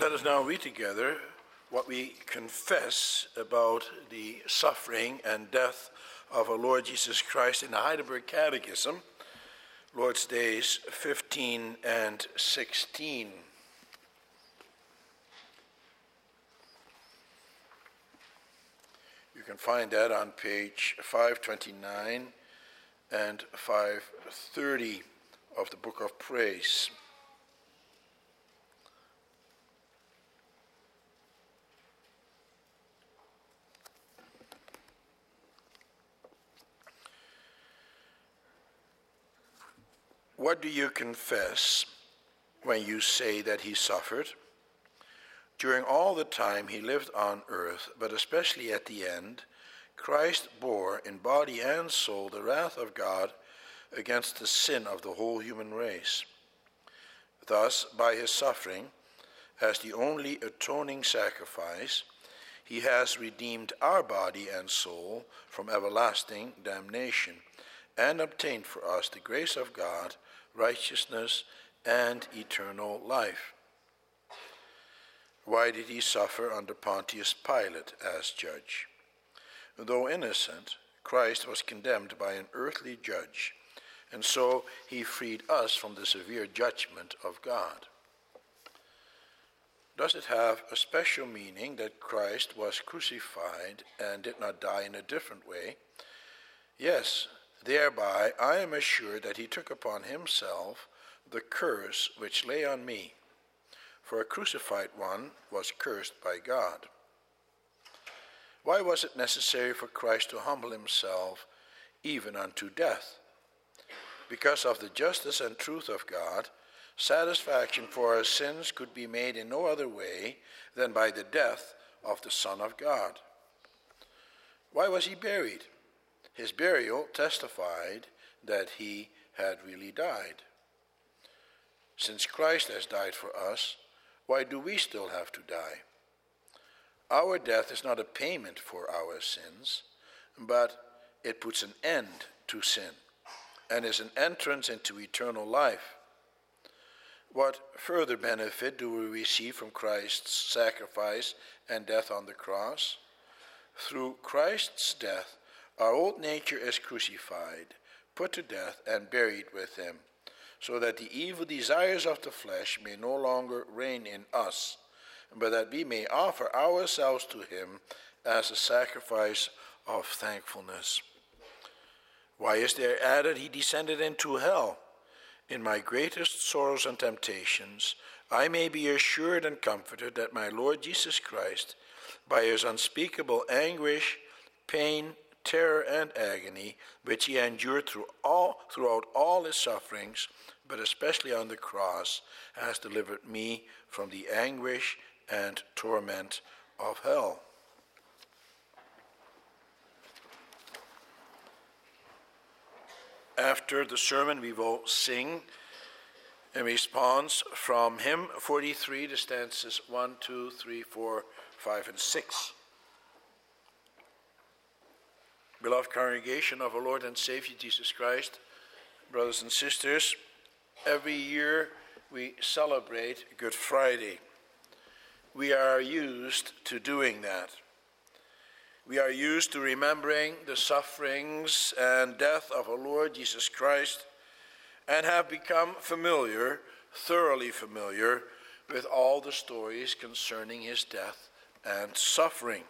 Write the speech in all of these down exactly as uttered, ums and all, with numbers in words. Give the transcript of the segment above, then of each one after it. Let us now read together what we confess about the suffering and death of our Lord Jesus Christ in the Heidelberg Catechism, Lord's Days fifteen and sixteen. You can find that on page five twenty-nine and five thirty of the Book of Praise. What do you confess when you say that he suffered? During all the time he lived on earth, but especially at the end, Christ bore in body and soul the wrath of God against the sin of the whole human race. Thus, by his suffering, as the only atoning sacrifice, he has redeemed our body and soul from everlasting damnation and obtained for us the grace of God, righteousness, and eternal life. Why did he suffer under Pontius Pilate as judge? Though innocent, Christ was condemned by an earthly judge, and so he freed us from the severe judgment of God. Does it have a special meaning that Christ was crucified and did not die in a different way? Yes. Thereby I am assured that he took upon himself the curse which lay on me, for a crucified one was cursed by God. Why was it necessary for Christ to humble himself even unto death? Because of the justice and truth of God, satisfaction for our sins could be made in no other way than by the death of the Son of God. Why was he buried? His burial testified that he had really died. Since Christ has died for us, why do we still have to die? Our death is not a payment for our sins, but it puts an end to sin and is an entrance into eternal life. What further benefit do we receive from Christ's sacrifice and death on the cross? Through Christ's death, our old nature is crucified, put to death, and buried with him, so that the evil desires of the flesh may no longer reign in us, but that we may offer ourselves to him as a sacrifice of thankfulness. Why is there added, he descended into hell? In my greatest sorrows and temptations, I may be assured and comforted that my Lord Jesus Christ, by his unspeakable anguish, pain, terror and agony, which he endured through all, throughout all his sufferings, but especially on the cross, has delivered me from the anguish and torment of hell. After the sermon, we will sing in response from hymn forty-three, the stanzas one, two, three, four, five, and six. Beloved congregation of our Lord and Savior Jesus Christ, brothers and sisters, every year we celebrate Good Friday. We are used to doing that. We are used to remembering the sufferings and death of our Lord Jesus Christ and have become familiar, thoroughly familiar, with all the stories concerning his death and suffering.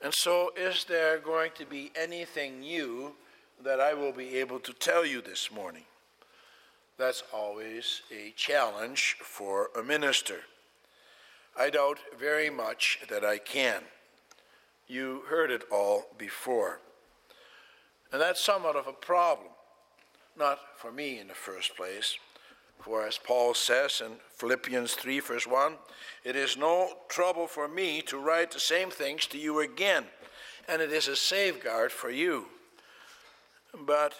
And so, is there going to be anything new that I will be able to tell you this morning? That's always a challenge for a minister. I doubt very much that I can. You heard it all before. And that's somewhat of a problem. Not for me in the first place. For as Paul says in Philippians three, verse one, it is no trouble for me to write the same things to you again, and it is a safeguard for you. But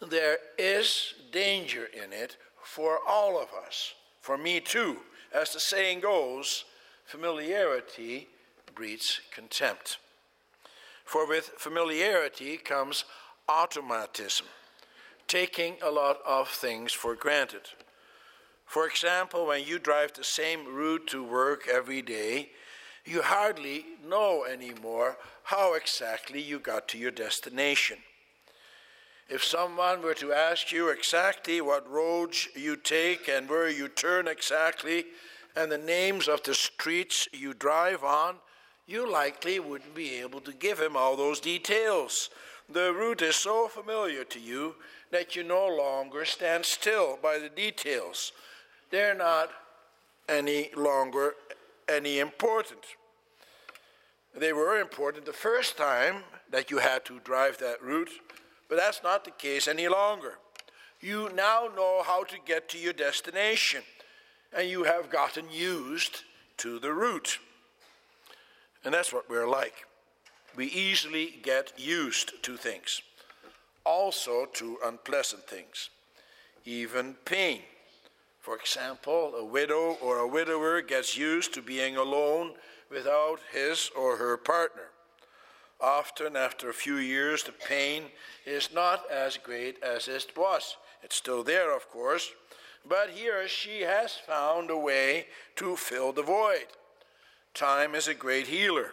there is danger in it for all of us, for me too. As the saying goes, familiarity breeds contempt. For with familiarity comes automatism, taking a lot of things for granted. For example, when you drive the same route to work every day, you hardly know anymore how exactly you got to your destination. If someone were to ask you exactly what roads you take and where you turn exactly, and the names of the streets you drive on, you likely wouldn't be able to give him all those details. The route is so familiar to you that you no longer stand still by the details. They're not any longer any important. They were important the first time that you had to drive that route, but that's not the case any longer. You now know how to get to your destination, and you have gotten used to the route. And that's what we're like. We easily get used to things, also to unpleasant things, even pain. For example, a widow or a widower gets used to being alone without his or her partner. Often, after a few years, the pain is not as great as it was. It's still there, of course, but he or she has found a way to fill the void. Time is a great healer.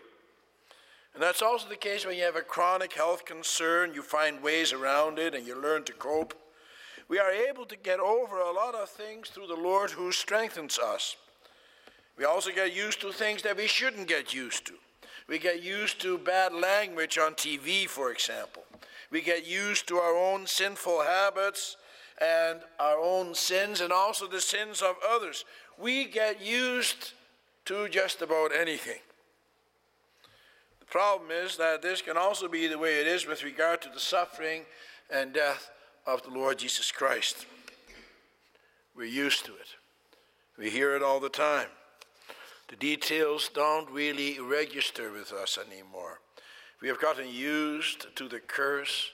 And that's also the case when you have a chronic health concern. You find ways around it and you learn to cope. We are able to get over a lot of things through the Lord who strengthens us. We also get used to things that we shouldn't get used to. We get used to bad language on T V, for example. We get used to our own sinful habits and our own sins and also the sins of others. We get used to just about anything. The problem is that this can also be the way it is with regard to the suffering and death of the Lord Jesus Christ. We're used to it. We hear it all the time. The details don't really register with us anymore. We have gotten used to the curse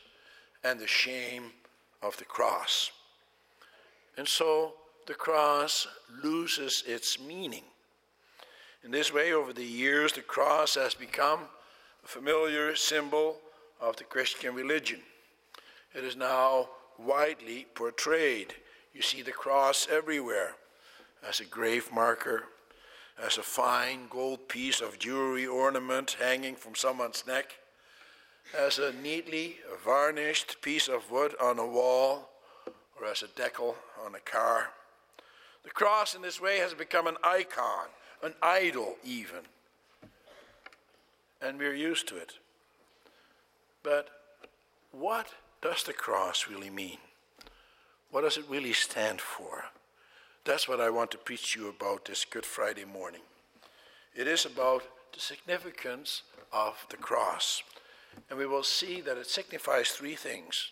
and the shame of the cross. And so the cross loses its meaning. In this way, over the years, the cross has become a familiar symbol of the Christian religion. It is now widely portrayed. You see the cross everywhere, as a grave marker, as a fine gold piece of jewelry ornament hanging from someone's neck, as a neatly varnished piece of wood on a wall, or as a decal on a car. The cross in this way has become an icon, an idol even, and we're used to it. But what does the cross really mean? What does it really stand for? That's what I want to preach you about this Good Friday morning. It is about the significance of the cross. And we will see that it signifies three things.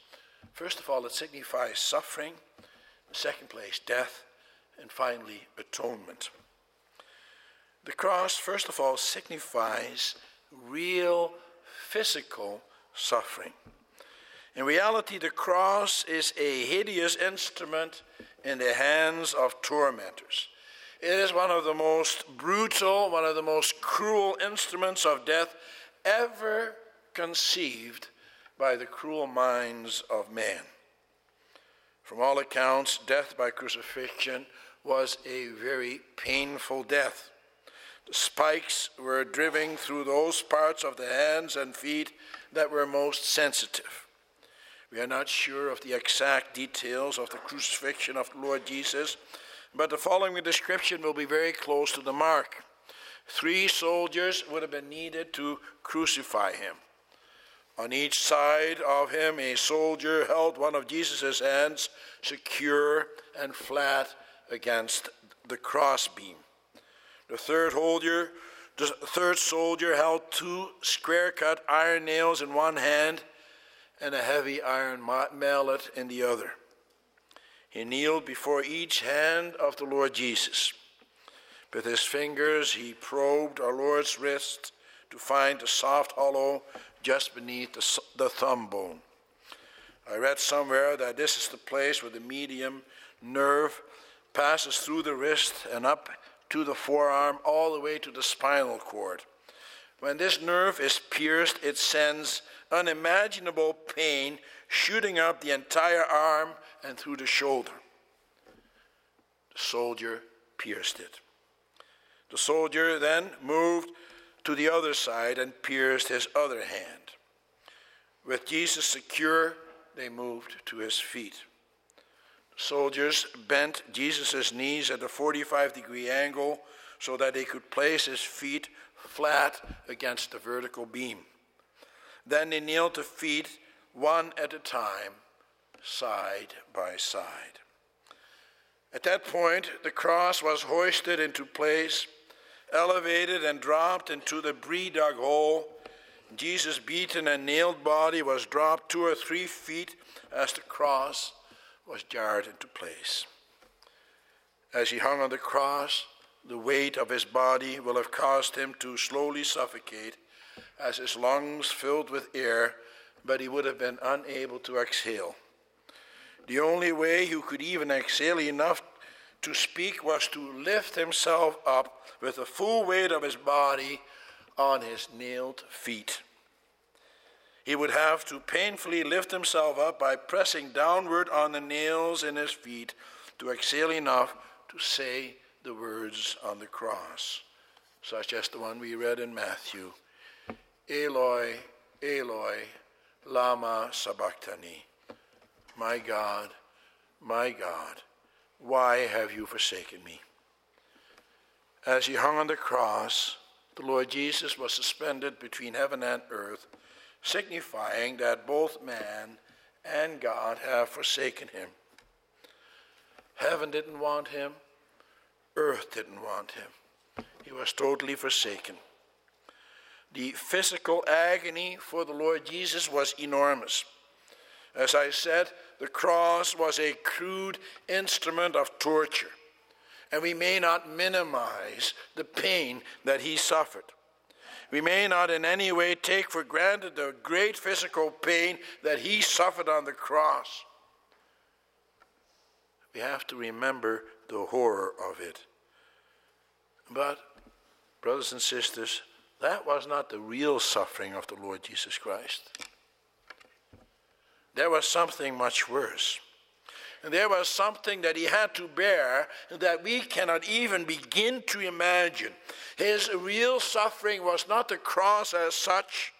First of all, it signifies suffering. In the second place, death. And finally, atonement. The cross, first of all, signifies real physical suffering. In reality, the cross is a hideous instrument in the hands of tormentors. It is one of the most brutal, one of the most cruel instruments of death ever conceived by the cruel minds of man. From all accounts, death by crucifixion was a very painful death. The spikes were driven through those parts of the hands and feet that were most sensitive. We are not sure of the exact details of the crucifixion of the Lord Jesus, but the following description will be very close to the mark. Three soldiers would have been needed to crucify him. On each side of him, a soldier held one of Jesus' hands secure and flat against the crossbeam. The third holder, the third soldier held two square-cut iron nails in one hand and a heavy iron mallet in the other. He kneeled before each hand of the Lord Jesus. With his fingers, he probed our Lord's wrist to find a soft hollow just beneath the, the thumb bone. I read somewhere that this is the place where the medium nerve passes through the wrist and up to the forearm all the way to the spinal cord. When this nerve is pierced, it sends unimaginable pain shooting up the entire arm and through the shoulder. The soldier pierced it. The soldier then moved to the other side and pierced his other hand. With Jesus secure, they moved to his feet. The soldiers bent Jesus' knees at a forty-five degree angle so that they could place his feet flat against the vertical beam. Then they knelt the feet one at a time, side by side. At that point, the cross was hoisted into place, elevated and dropped into the brie-dug hole. Jesus' beaten and nailed body was dropped two or three feet as the cross was jarred into place. As he hung on the cross, the weight of his body will have caused him to slowly suffocate as his lungs filled with air, but he would have been unable to exhale. The only way he could even exhale enough to speak was to lift himself up with the full weight of his body on his nailed feet. He would have to painfully lift himself up by pressing downward on the nails in his feet to exhale enough to say the words on the cross, such as the one we read in Matthew, Eloi, Eloi, lama sabachthani. My God, my God, why have you forsaken me? As he hung on the cross, the Lord Jesus was suspended between heaven and earth, signifying that both man and God have forsaken him. Heaven didn't want him. Earth didn't want him. He was totally forsaken. The physical agony for the Lord Jesus was enormous. As I said, the cross was a crude instrument of torture, and we may not minimize the pain that he suffered. We may not in any way take for granted the great physical pain that he suffered on the cross. We have to remember the horror of it. But, brothers and sisters, that was not the real suffering of the Lord Jesus Christ. There was something much worse. And there was something that he had to bear that we cannot even begin to imagine. His real suffering was not the cross as such,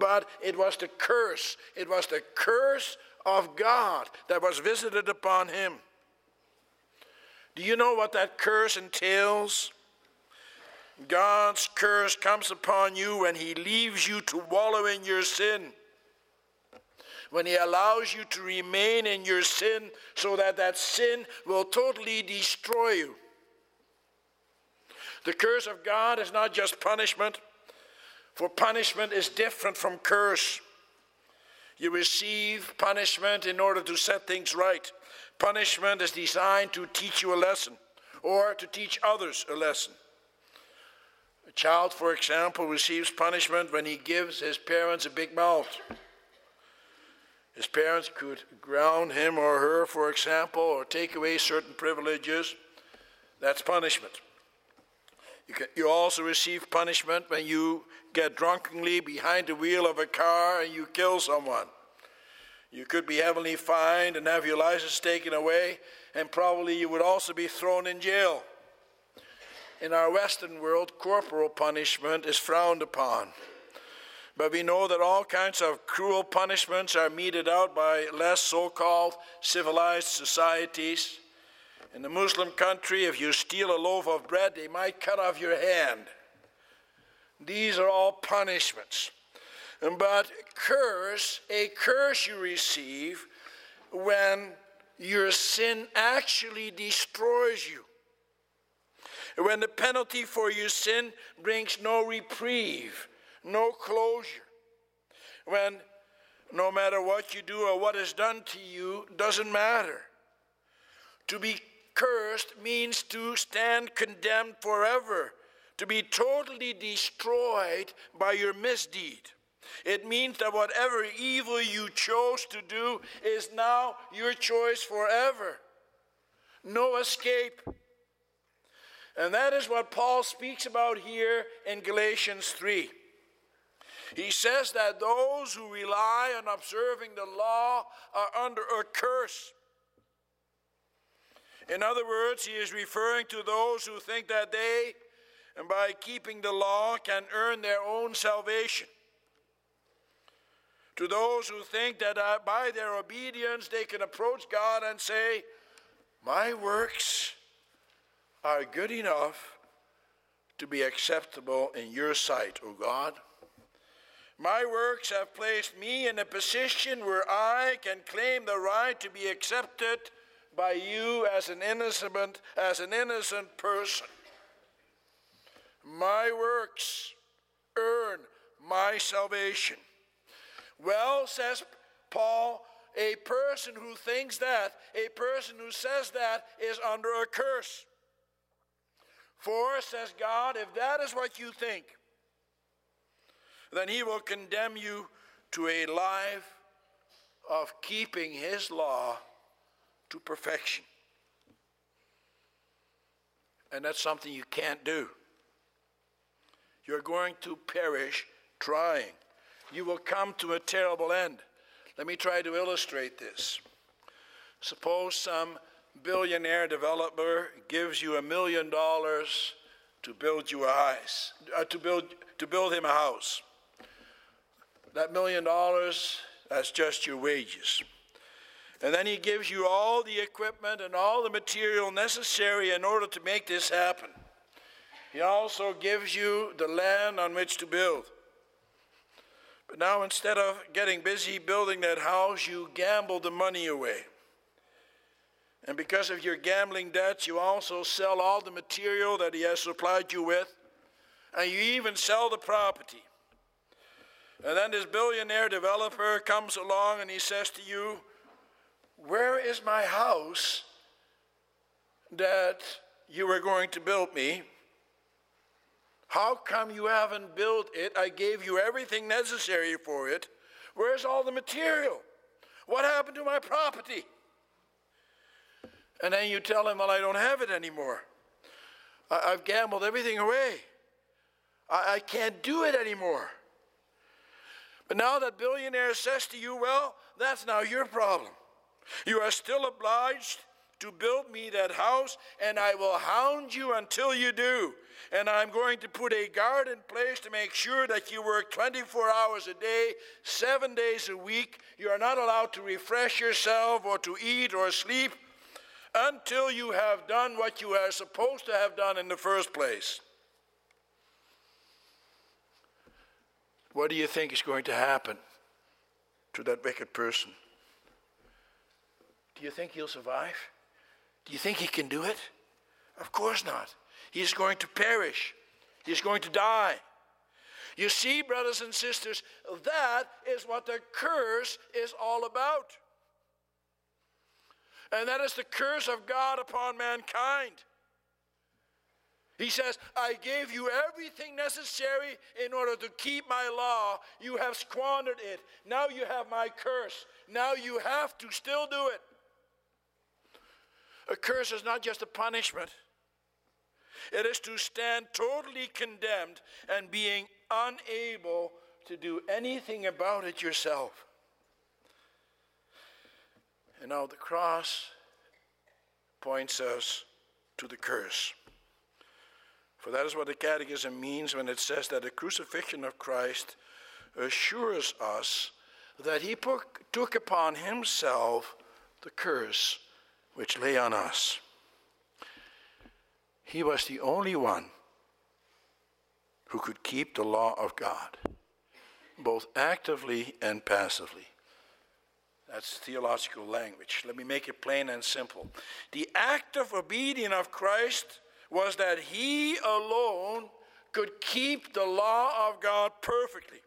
but it was the curse. It was the curse of God that was visited upon him. Do you know what that curse entails? God's curse comes upon you when he leaves you to wallow in your sin, when he allows you to remain in your sin so that that sin will totally destroy you. The curse of God is not just punishment, for punishment is different from curse. You receive punishment in order to set things right. Punishment is designed to teach you a lesson or to teach others a lesson. A child, for example, receives punishment when he gives his parents a big mouth. His parents could ground him or her, for example, or take away certain privileges. That's punishment. You can, you also receive punishment when you get drunkenly behind the wheel of a car and you kill someone. You could be heavily fined and have your license taken away, and probably you would also be thrown in jail. In our Western world, corporal punishment is frowned upon. But we know that all kinds of cruel punishments are meted out by less so-called civilized societies. In the Muslim country, if you steal a loaf of bread, they might cut off your hand. These are all punishments. But curse, a curse you receive when your sin actually destroys you, when the penalty for your sin brings no reprieve, no closure, when no matter what you do or what is done to you, doesn't matter. To be cursed means to stand condemned forever, to be totally destroyed by your misdeed. It means that whatever evil you chose to do is now your choice forever. No escape. And that is what Paul speaks about here in Galatians three. He says that those who rely on observing the law are under a curse. In other words, he is referring to those who think that they, and by keeping the law, can earn their own salvation. To those who think that by their obedience they can approach God and say, my works are good enough to be acceptable in your sight, O God. My works have placed me in a position where I can claim the right to be accepted by you as an innocent, as an innocent person. My works earn my salvation. Well, says Paul, a person who thinks that, a person who says that, is under a curse. For, says God, if that is what you think, then he will condemn you to a life of keeping his law to perfection. And that's something you can't do. You're going to perish trying. You will come to a terrible end. Let me try to illustrate this. Suppose some billionaire developer gives you a million dollars to build you a house, uh, to build to build him a house. That million dollars, that's just your wages. And then he gives you all the equipment and all the material necessary in order to make this happen. He also gives you the land on which to build. But now, instead of getting busy building that house, you gamble the money away. And because of your gambling debts, you also sell all the material that he has supplied you with, and you even sell the property. And then this billionaire developer comes along and he says to you, where is my house that you were going to build me? How come you haven't built it? I gave you everything necessary for it. Where's all the material? What happened to my property? And then you tell him, well, I don't have it anymore. I- I've gambled everything away. I-, I can't do it anymore. But now that billionaire says to you, well, that's now your problem. You are still obliged to build me that house, and I will hound you until you do. And I'm going to put a guard in place to make sure that you work twenty-four hours a day, seven days a week. You are not allowed to refresh yourself or to eat or sleep until you have done what you are supposed to have done in the first place. What do you think is going to happen to that wicked person? Do you think he'll survive? Do you think he can do it? Of course not. He's going to perish. He's going to die. You see, brothers and sisters, that is what the curse is all about. And that is the curse of God upon mankind. He says, I gave you everything necessary in order to keep my law. You have squandered it. Now you have my curse. Now you have to still do it. A curse is not just a punishment. It is to stand totally condemned and being unable to do anything about it yourself. And now the cross points us to the curse. For that is what the Catechism means when it says that the crucifixion of Christ assures us that he took upon himself the curse which lay on us. He was the only one who could keep the law of God, both actively and passively. That's theological language. Let me make it plain and simple. The active obedience of Christ was that he alone could keep the law of God perfectly.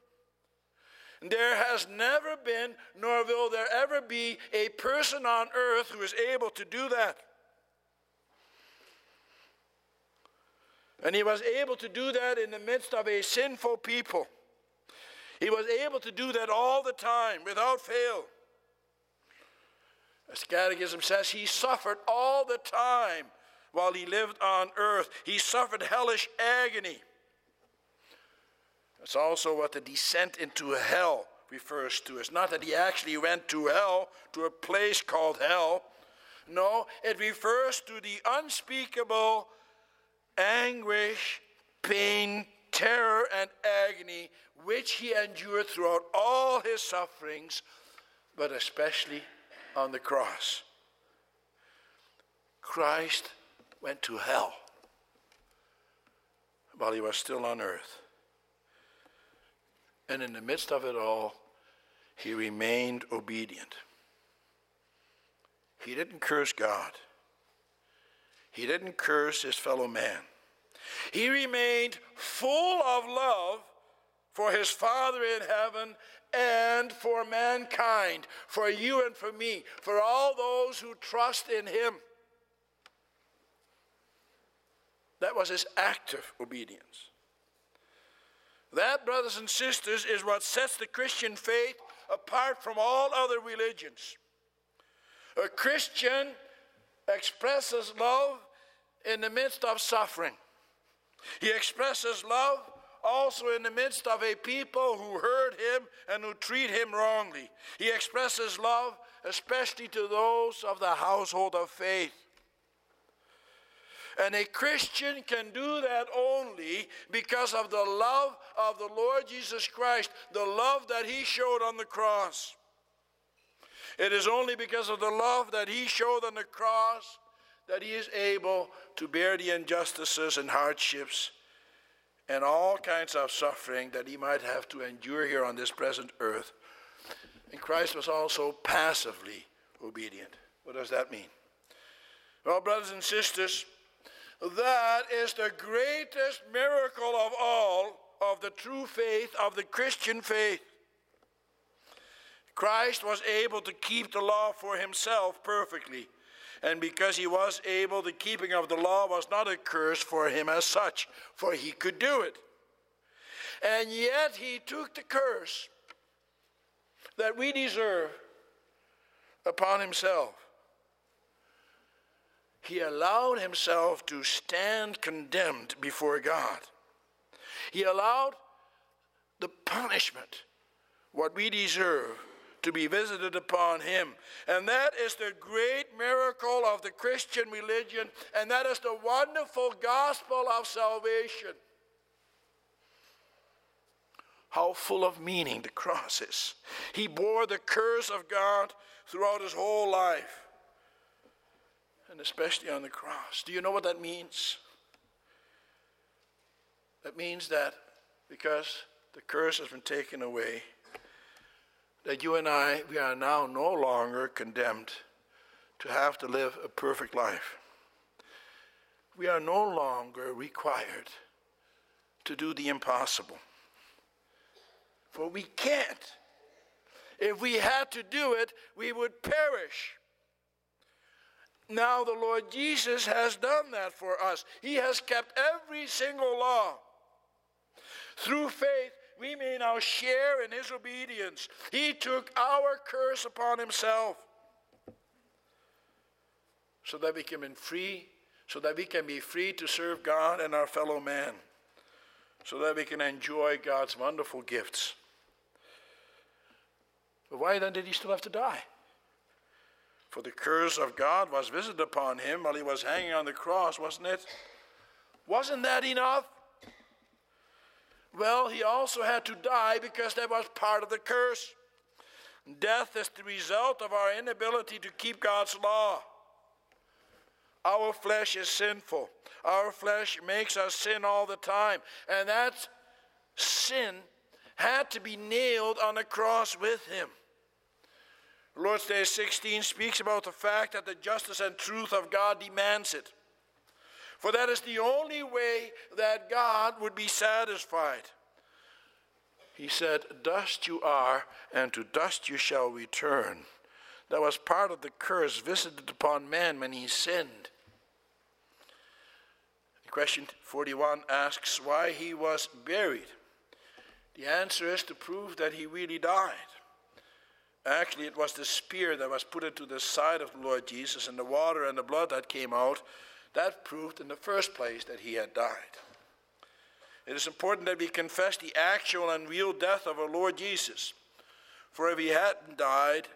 There has never been, nor will there ever be, a person on earth who is able to do that. And he was able to do that in the midst of a sinful people. He was able to do that all the time, without fail. As the Catechism says, he suffered all the time while he lived on earth. He suffered hellish agony. That's also what the descent into hell refers to. It's not that he actually went to hell, to a place called hell, No, it refers to the unspeakable anguish, pain, terror, and agony which he endured throughout all his sufferings, but especially on the cross. Christ went to hell while he was still on earth. And in the midst of it all, he remained obedient. He didn't curse God. He didn't curse his fellow man. He remained full of love for his Father in heaven and for mankind, for you and for me, for all those who trust in him. That was his active obedience. That, brothers and sisters, is what sets the Christian faith apart from all other religions. A Christian expresses love in the midst of suffering. He expresses love also in the midst of a people who hurt him and who treat him wrongly. He expresses love especially to those of the household of faith. And a Christian can do that only because of the love of the Lord Jesus Christ, the love that he showed on the cross. It is only because of the love that he showed on the cross that he is able to bear the injustices and hardships and all kinds of suffering that he might have to endure here on this present earth. And Christ was also passively obedient. What does that mean? Well, brothers and sisters, that is the greatest miracle of all of the true faith, of the Christian faith. Christ was able to keep the law for himself perfectly. And because he was able, the keeping of the law was not a curse for him as such, for he could do it. And yet he took the curse that we deserve upon himself. He allowed himself to stand condemned before God. He allowed the punishment, what we deserve, to be visited upon him. And that is the great miracle of the Christian religion, and that is the wonderful gospel of salvation. How full of meaning the cross is. He bore the curse of God throughout his whole life, and especially on the cross. Do you know what that means? That means that because the curse has been taken away, that you and I, we are now no longer condemned to have to live a perfect life. We are no longer required to do the impossible. For we can't. If we had to do it, we would perish. Now the Lord Jesus has done that for us. He has kept every single law. Through faith, we may now share in his obedience. He took our curse upon himself so that we can be free, so that we can be free to serve God and our fellow man, so that we can enjoy God's wonderful gifts. But why then did he still have to die? For the curse of God was visited upon him while he was hanging on the cross, wasn't it? Wasn't that enough? Well, he also had to die because that was part of the curse. Death is the result of our inability to keep God's law. Our flesh is sinful. Our flesh makes us sin all the time. And that sin had to be nailed on the cross with him. Lord's Day sixteen speaks about the fact that the justice and truth of God demands it. For that is the only way that God would be satisfied. He said, "Dust you are, and to dust you shall return." That was part of the curse visited upon man when he sinned. Question forty-one asks why he was buried. The answer is to prove that he really died. Actually, it was the spear that was put into the side of the Lord Jesus, and the water and the blood that came out, that proved in the first place that he had died. It is important that we confess the actual and real death of our Lord Jesus. For if he hadn't died,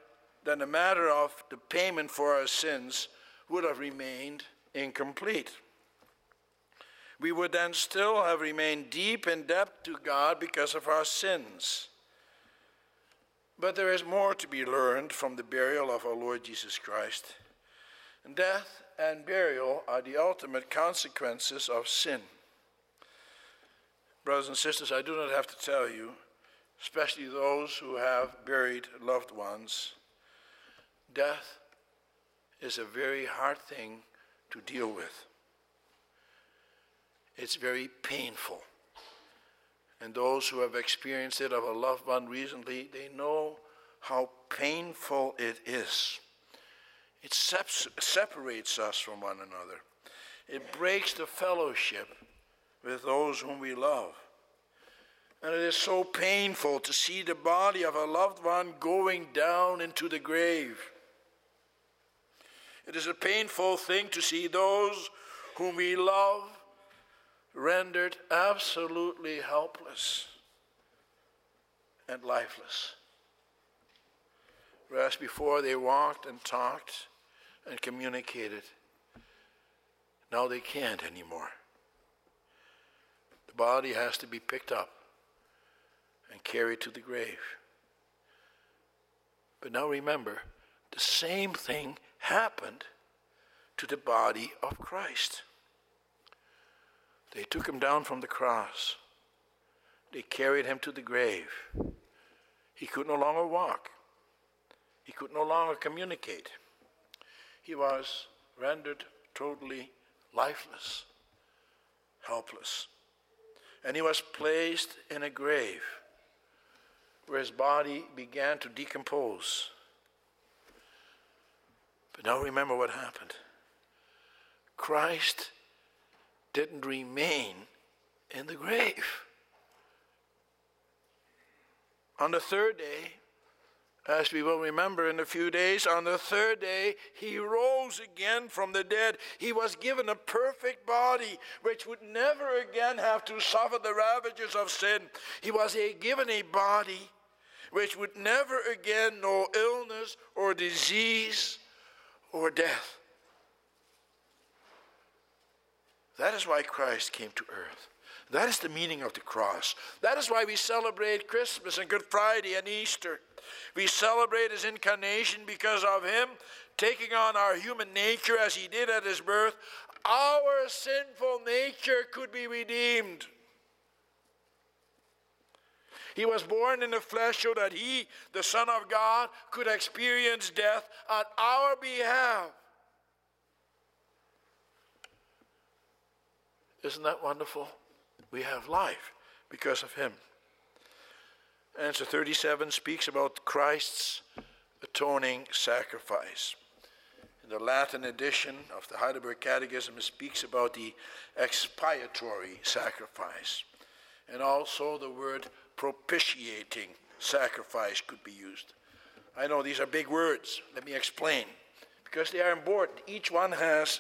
then the matter of the payment for our sins would have remained incomplete. We would then still have remained deep in debt to God because of our sins. But there is more to be learned from the burial of our Lord Jesus Christ. Death and burial are the ultimate consequences of sin. Brothers and sisters, I do not have to tell you, especially those who have buried loved ones, death is a very hard thing to deal with. It's very painful. And those who have experienced it of a loved one recently, they know how painful it is. It separates us from one another. It breaks the fellowship with those whom we love. And it is so painful to see the body of a loved one going down into the grave. It is a painful thing to see those whom we love rendered absolutely helpless and lifeless. Whereas before they walked and talked and communicated, now they can't anymore. The body has to be picked up and carried to the grave. But now remember, the same thing happened to the body of Christ. They took him down from the cross. They carried him to the grave. He could no longer walk. He could no longer communicate. He was rendered totally lifeless, helpless. And he was placed in a grave where his body began to decompose. But now remember what happened. Christ didn't remain in the grave. On the third day, as we will remember in a few days, on the third day, he rose again from the dead. He was given a perfect body, which would never again have to suffer the ravages of sin. He was a, given a body which would never again know illness or disease or death. That is why Christ came to earth. That is the meaning of the cross. That is why we celebrate Christmas and Good Friday and Easter. We celebrate his incarnation because of him taking on our human nature as he did at his birth. Our sinful nature could be redeemed. He was born in the flesh so that he, the Son of God, could experience death on our behalf. Isn't that wonderful? We have life because of him. Answer thirty-seven speaks about Christ's atoning sacrifice. In the Latin edition of the Heidelberg Catechism, it speaks about the expiatory sacrifice. And also the word propitiating sacrifice could be used. I know these are big words. Let me explain. Because they are important. Each one has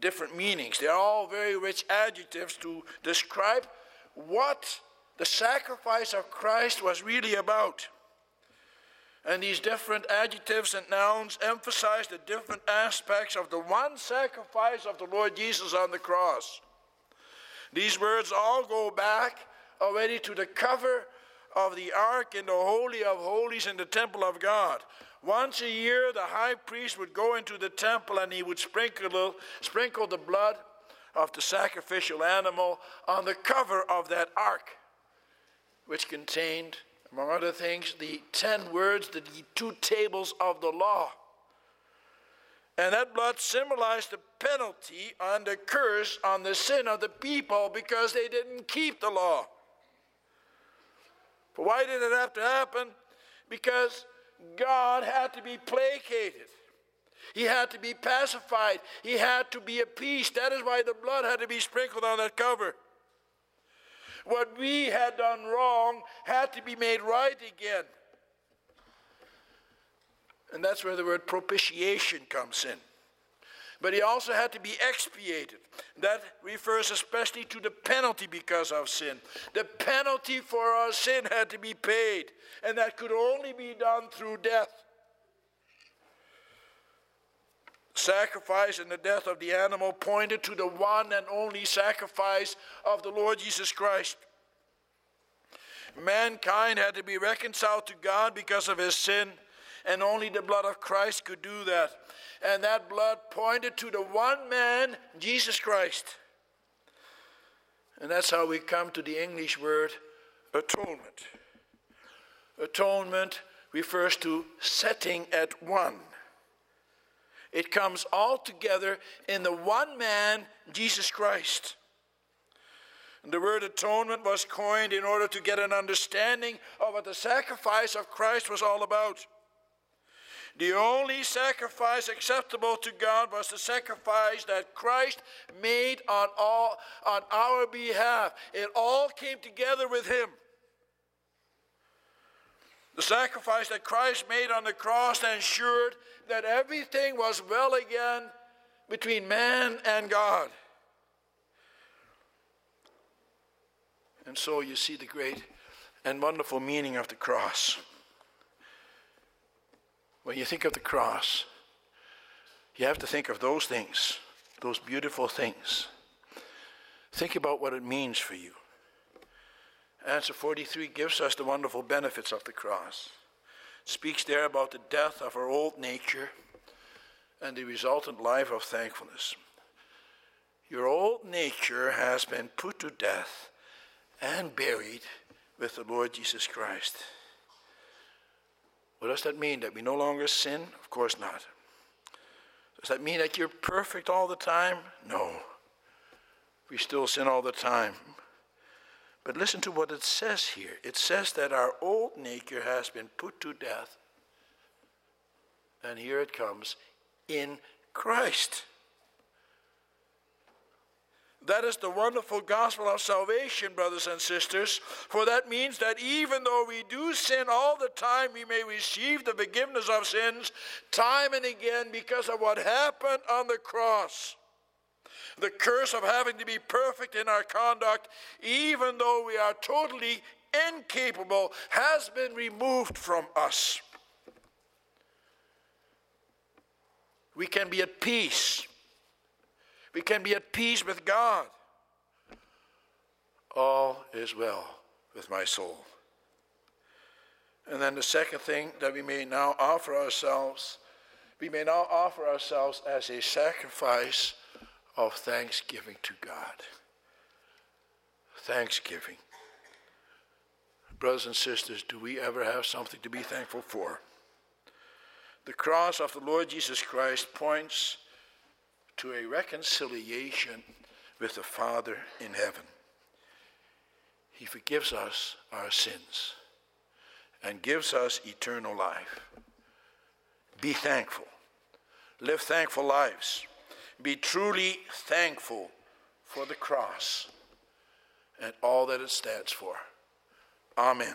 different meanings. They are all very rich adjectives to describe what the sacrifice of Christ was really about. And these different adjectives and nouns emphasize the different aspects of the one sacrifice of the Lord Jesus on the cross. These words all go back already to the cover of the ark in the Holy of Holies in the temple of God. Once a year, the high priest would go into the temple and he would sprinkle, sprinkle the blood of the sacrificial animal on the cover of that ark, which contained, among other things, the ten words, the two tables of the law. And that blood symbolized the penalty and the curse on the sin of the people because they didn't keep the law. But why did it have to happen? Because God had to be placated. He had to be pacified. He had to be appeased. That is why the blood had to be sprinkled on that cover. What we had done wrong had to be made right again. And that's where the word propitiation comes in. But he also had to be expiated. That refers especially to the penalty because of sin. The penalty for our sin had to be paid, and that could only be done through death. sacrifice and the death of the animal pointed to the one and only sacrifice of the Lord Jesus Christ. Mankind had to be reconciled to God because of his sin, and only the blood of Christ could do that. And that blood pointed to the one man, Jesus Christ. And that's how we come to the English word atonement. Atonement refers to setting at one. It comes all together in the one man, Jesus Christ. And the word atonement was coined in order to get an understanding of what the sacrifice of Christ was all about. The only sacrifice acceptable to God was the sacrifice that Christ made on, all, on our behalf. It all came together with him. The sacrifice that Christ made on the cross ensured that everything was well again between man and God. And so you see the great and wonderful meaning of the cross. When you think of the cross, you have to think of those things, those beautiful things. Think about what it means for you. Answer forty-three gives us the wonderful benefits of the cross. It speaks there about the death of our old nature and the resultant life of thankfulness. Your old nature has been put to death and buried with the Lord Jesus Christ. What does that mean? That we no longer sin? Of course not. Does that mean that you're perfect all the time? No. We still sin all the time. But listen to what it says here. It says that our old nature has been put to death. And here it comes, in Christ. That is the wonderful gospel of salvation, brothers and sisters. For that means that even though we do sin all the time, we may receive the forgiveness of sins time and again because of what happened on the cross. The curse of having to be perfect in our conduct, even though we are totally incapable, has been removed from us. We can be at peace. We can be at peace with God. All is well with my soul. And then the second thing that we may now offer ourselves, we may now offer ourselves as a sacrifice of thanksgiving to God. Thanksgiving. Brothers and sisters, do we ever have something to be thankful for? The cross of the Lord Jesus Christ points to a reconciliation with the Father in heaven. He forgives us our sins and gives us eternal life. Be thankful. Live thankful lives. Be truly thankful for the cross and all that it stands for. Amen.